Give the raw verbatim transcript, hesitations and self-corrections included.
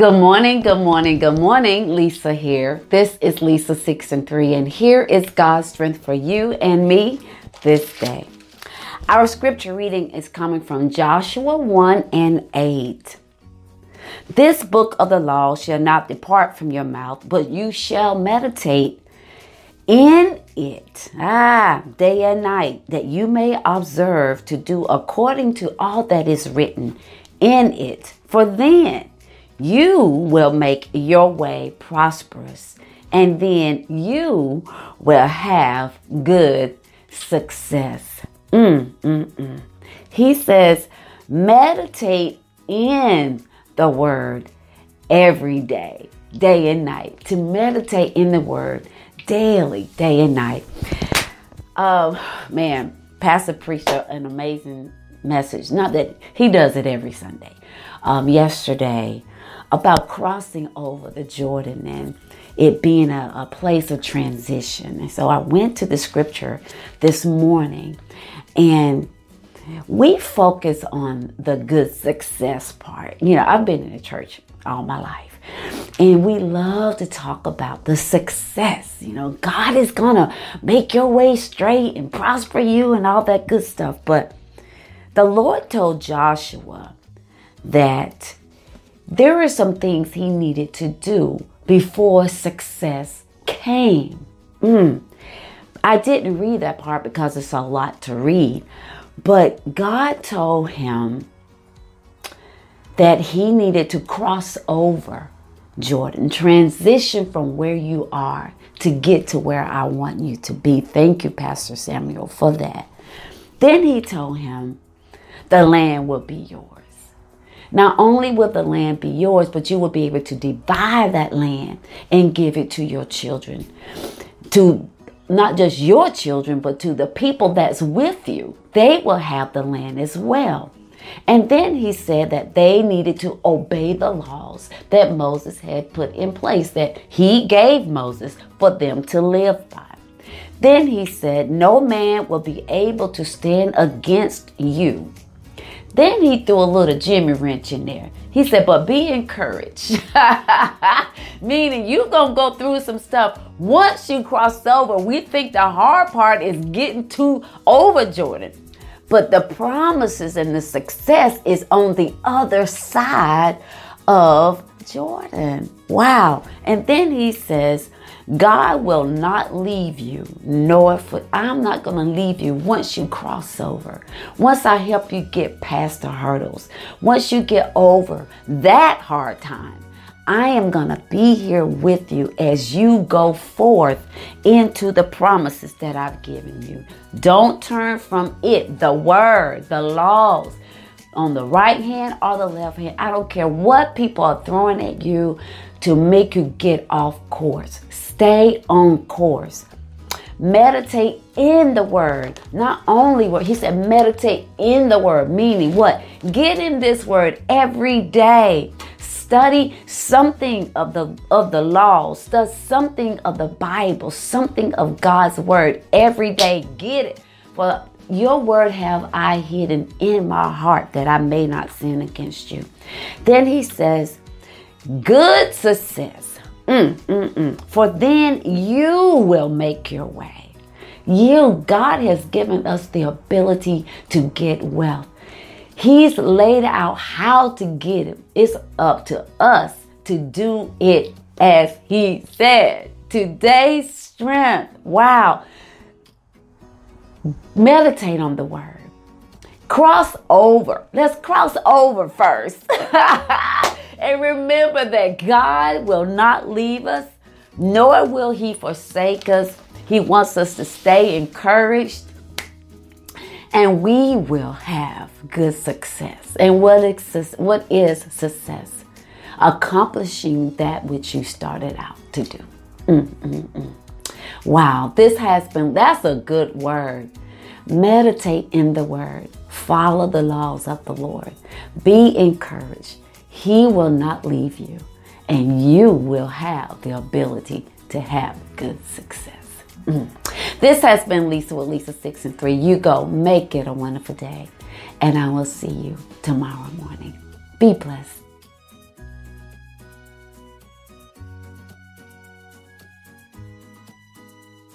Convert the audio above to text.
Good morning, good morning, good morning. Lisa here. This is Lisa six and three, and here is God's strength for you and me this day. Our scripture reading is coming from Joshua one and eight. This book of the law shall not depart from your mouth, but you shall meditate in it ah, day and night, that you may observe to do according to all that is written in it. For then you will make your way prosperous, and then you will have good success. Mm, mm, mm. He says, meditate in the word every day, day and night. To meditate in the word daily, day and night. Oh, man, Pastor preached an amazing message. Not that he does it every Sunday. Um, yesterday, about crossing over the Jordan and it being a, a place of transition. And so I went to the scripture this morning, and we focus on the good success part. You know, I've been in the church all my life, and we love to talk about the success. You know, God is gonna make your way straight and prosper you and all that good stuff. But the Lord told Joshua that there were some things he needed to do before success came. Mm. I didn't read that part because it's a lot to read, but God told him that he needed to cross over Jordan, transition from where you are to get to where I want you to be. Thank you, Pastor Samuel, for that. Then he told him the land will be yours. Not only will the land be yours, but you will be able to divide that land and give it to your children, to not just your children, but to the people that's with you. They will have the land as well. And then he said that they needed to obey the laws that Moses had put in place, that he gave Moses for them to live by. Then he said, no man will be able to stand against you. Then he threw a little Jimmy wrench in there. He said, but be encouraged. Meaning you're going to go through some stuff once you cross over. We think the hard part is getting to over Jordan. But the promises and the success is on the other side of Jordan. Wow. And then he says, God will not leave you, nor for, I'm not going to leave you once you cross over. Once I help you get past the hurdles, once you get over that hard time, I am going to be here with you as you go forth into the promises that I've given you. Don't turn from it, the word, the laws, on the right hand or the left hand. I don't care what people are throwing at you to make you get off course. Stay on course. Meditate in the word. Not only what he said, meditate in the word, meaning what? Get in this word every day. Study something of the of the law. Study something of the Bible, something of God's word every day. Get it. For your word have I hidden in my heart, that I may not sin against you. Then he says, good success. Mm, mm, mm. For then you will make your way. You, God has given us the ability to get wealth. He's laid out how to get it. It's up to us to do it as he said. Today's strength. Wow. Meditate on the word. Cross over. Let's cross over first. And remember that God will not leave us, nor will he forsake us. He wants us to stay encouraged, and we will have good success. And what is, what is success? Accomplishing that which you started out to do. Mm, mm, mm. Wow, this has been, that's a good word. Meditate in the word. Follow the laws of the Lord. Be encouraged. He will not leave you, and you will have the ability to have good success. Mm. This has been Lisa with Lisa six and three. You go make it a wonderful day, and I will see you tomorrow morning. Be blessed.